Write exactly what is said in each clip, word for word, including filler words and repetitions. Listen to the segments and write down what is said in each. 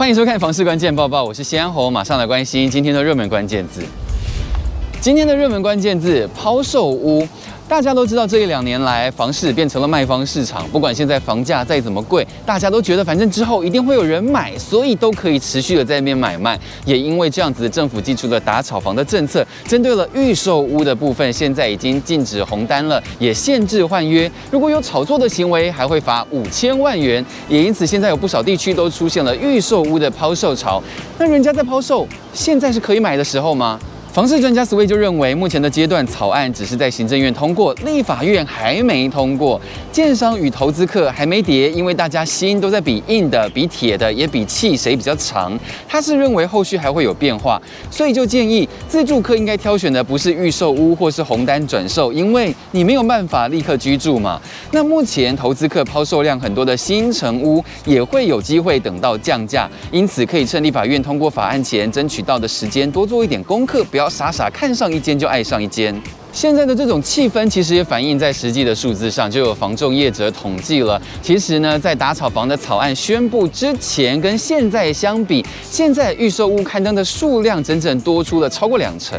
欢迎收看《房市关键报报》，我是西安侯，马上来关心今天的热门关键字。今天的热门关键字：抛售屋。大家都知道，这一两年来，房市变成了卖方市场。不管现在房价再怎么贵，大家都觉得反正之后一定会有人买，所以都可以持续的在那边买卖。也因为这样子，政府寄出了打炒房的政策，针对了预售屋的部分，现在已经禁止红单了，也限制换约。如果有炒作的行为，还会罚五千万元。也因此，现在有不少地区都出现了预售屋的抛售潮。那人家在抛售，现在是可以买的时候吗？ 房市专家Sway就认为，目前的阶段草案只是在行政院通过，立法院还没通过，建商与投资客还没跌，因为大家心都在比硬的、比铁的，也比气谁比较长。他是认为后续还会有变化，所以就建议自住客应该挑选的不是预售屋或是红单转售，因为你没有办法立刻居住嘛。那目前投资客抛售量很多的新成屋也会有机会等到降价，因此可以趁立法院通过法案前争取到的时间多做一点功课，不要 不要傻傻看上一间就爱上一间。 现在的这种气氛其实也反映在实际的数字上，就有房仲业者统计了。其实呢，在打炒房的草案宣布之前跟现在相比，现在预售屋刊登的数量整整多出了超过两成。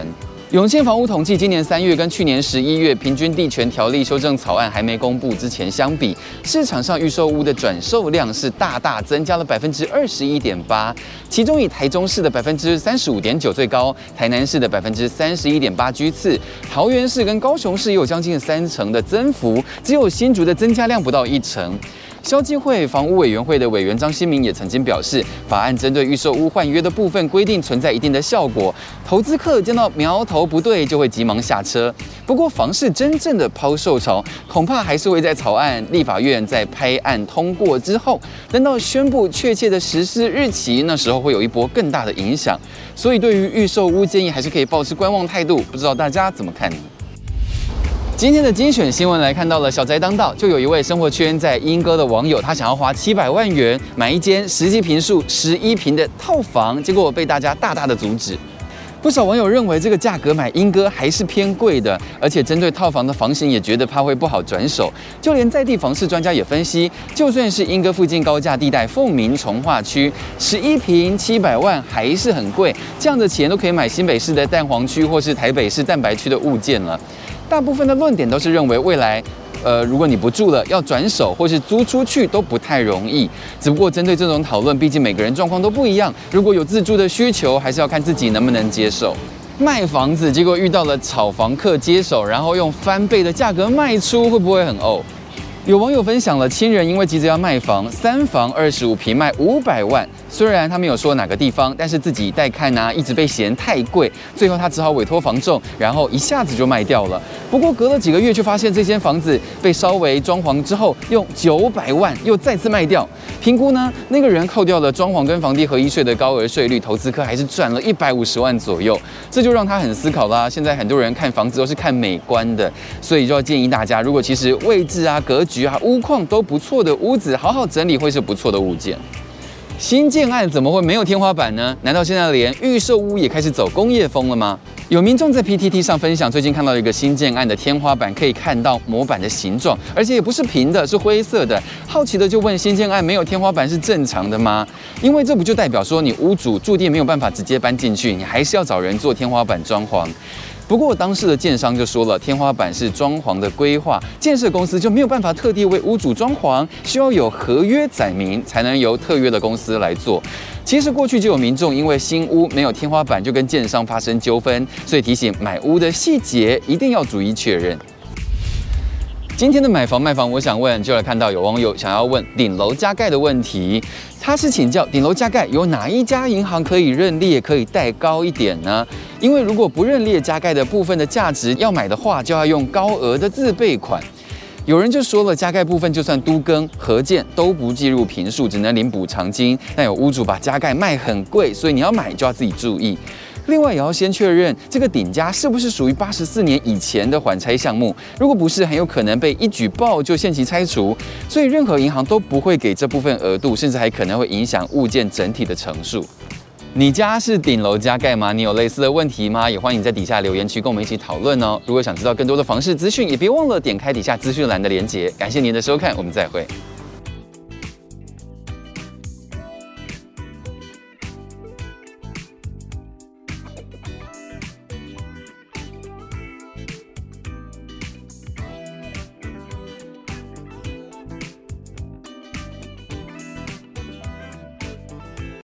永庆房屋统计，今年三月跟去年十一月平均地权条例修正草案还没公布之前相比，市场上预售屋的转售量是大大增加了百分之二十一点八，其中以台中市的百分之三十五点九最高，台南市的百分之三十一点八居次，桃园。 市跟高雄市也有将近三成的增幅，只有新竹的增加量不到一成。消基会房屋委员会的委员张新明也曾经表示，法案针对预售屋换约的部分规定存在一定的效果，投资客见到苗头不对就会急忙下车。不过，房市真正的抛售潮恐怕还是会在草案立法院在拍案通过之后，等到宣布确切的实施日期，那时候会有一波更大的影响。所以，对于预售屋建议还是可以抱持观望态度。不知道大家怎么看？ 今天的精选新闻来看到了小宅当道，就有一位生活圈在莺歌的网友，他想要花七百万元买一间实际坪数十一坪的套房，结果被大家大大的阻止。不少网友认为这个价格买莺歌还是偏贵的，而且针对套房的房型也觉得怕会不好转手。就连在地房市专家也分析，就算是莺歌附近高价地带凤鸣从化区，十一坪七百万还是很贵，这样的钱都可以买新北市的蛋黄区或是台北市蛋白区的物件了。 大部分的论点都是认为未来，呃，如果你不住了，要转手或是租出去都不太容易。只不过针对这种讨论，毕竟每个人状况都不一样，如果有自住的需求，还是要看自己能不能接受。卖房子结果遇到了炒房客接手，然后用翻倍的价格卖出，会不会很呕？ 有网友分享了亲人因为急着要卖房，三房二十五平卖五百万，虽然他没有说哪个地方，但是自己带看啊，一直被嫌太贵，最后他只好委托房仲，然后一下子就卖掉了。不过隔了几个月，却发现这间房子被稍微装潢之后，用九百万又再次卖掉。评估呢，那个人扣掉了装潢跟房地合一税的高额税率，投资客还是赚了一百五十万左右，这就让他很思考啦。现在很多人看房子都是看美观的，所以就要建议大家，如果其实位置啊、格局 局啊，屋况都不错的屋子，好好整理会是不错的物件。新建案怎么会没有天花板呢？难道现在连预售屋也开始走工业风了吗？有民众在 P T T 上分享，最近看到一个新建案的天花板，可以看到模板的形状，而且也不是平的，是灰色的。好奇的就问：新建案没有天花板是正常的吗？因为这不就代表说你屋主注定没有办法直接搬进去，你还是要找人做天花板装潢。 不过，当时的建商就说了，天花板是装潢的规划，建设公司就没有办法特地为屋主装潢，需要有合约载明才能由特约的公司来做。其实过去就有民众因为新屋没有天花板就跟建商发生纠纷，所以提醒买屋的细节一定要逐一确认。 今天的买房卖房，我想问，就来看到有网友想要问顶楼加盖的问题，他是请教顶楼加盖有哪一家银行可以认列，可以贷高一点呢？因为如果不认列加盖的部分的价值要买的话，就要用高额的自备款。有人就说了，加盖部分就算都更合建都不计入坪数，只能领补偿金。但有屋主把加盖卖很贵，所以你要买就要自己注意。 另外也要先确认这个顶加是不是属于八十四年以前的缓拆项目，如果不是，很有可能被一举报就限期拆除。所以任何银行都不会给这部分额度，甚至还可能会影响物件整体的成数。你家是顶楼加盖吗？你有类似的问题吗？也欢迎在底下留言区跟我们一起讨论哦。如果想知道更多的房市资讯，也别忘了点开底下资讯栏的连结。感谢您的收看，我们再会。